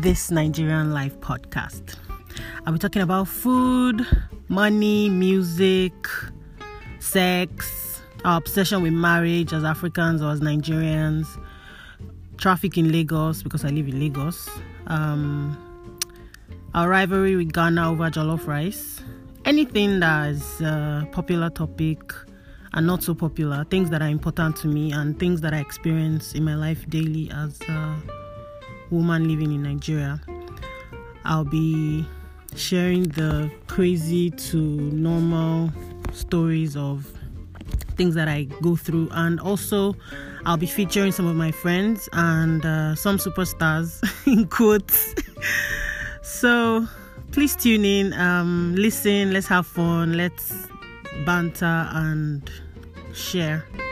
This Nigerian Life podcast. I'll be talking about food, money, music, sex, our obsession with marriage as Africans or as Nigerians, traffic in Lagos because I live in Lagos, our rivalry with Ghana over jollof rice, anything that is a popular topic and not so popular, things that are important to me and things that I experience in my life daily as woman living in Nigeria. I'll be sharing the crazy to normal stories of things that I go through, and also I'll be featuring some of my friends and some superstars in quotes. So please tune in, listen, let's have fun, let's banter and share.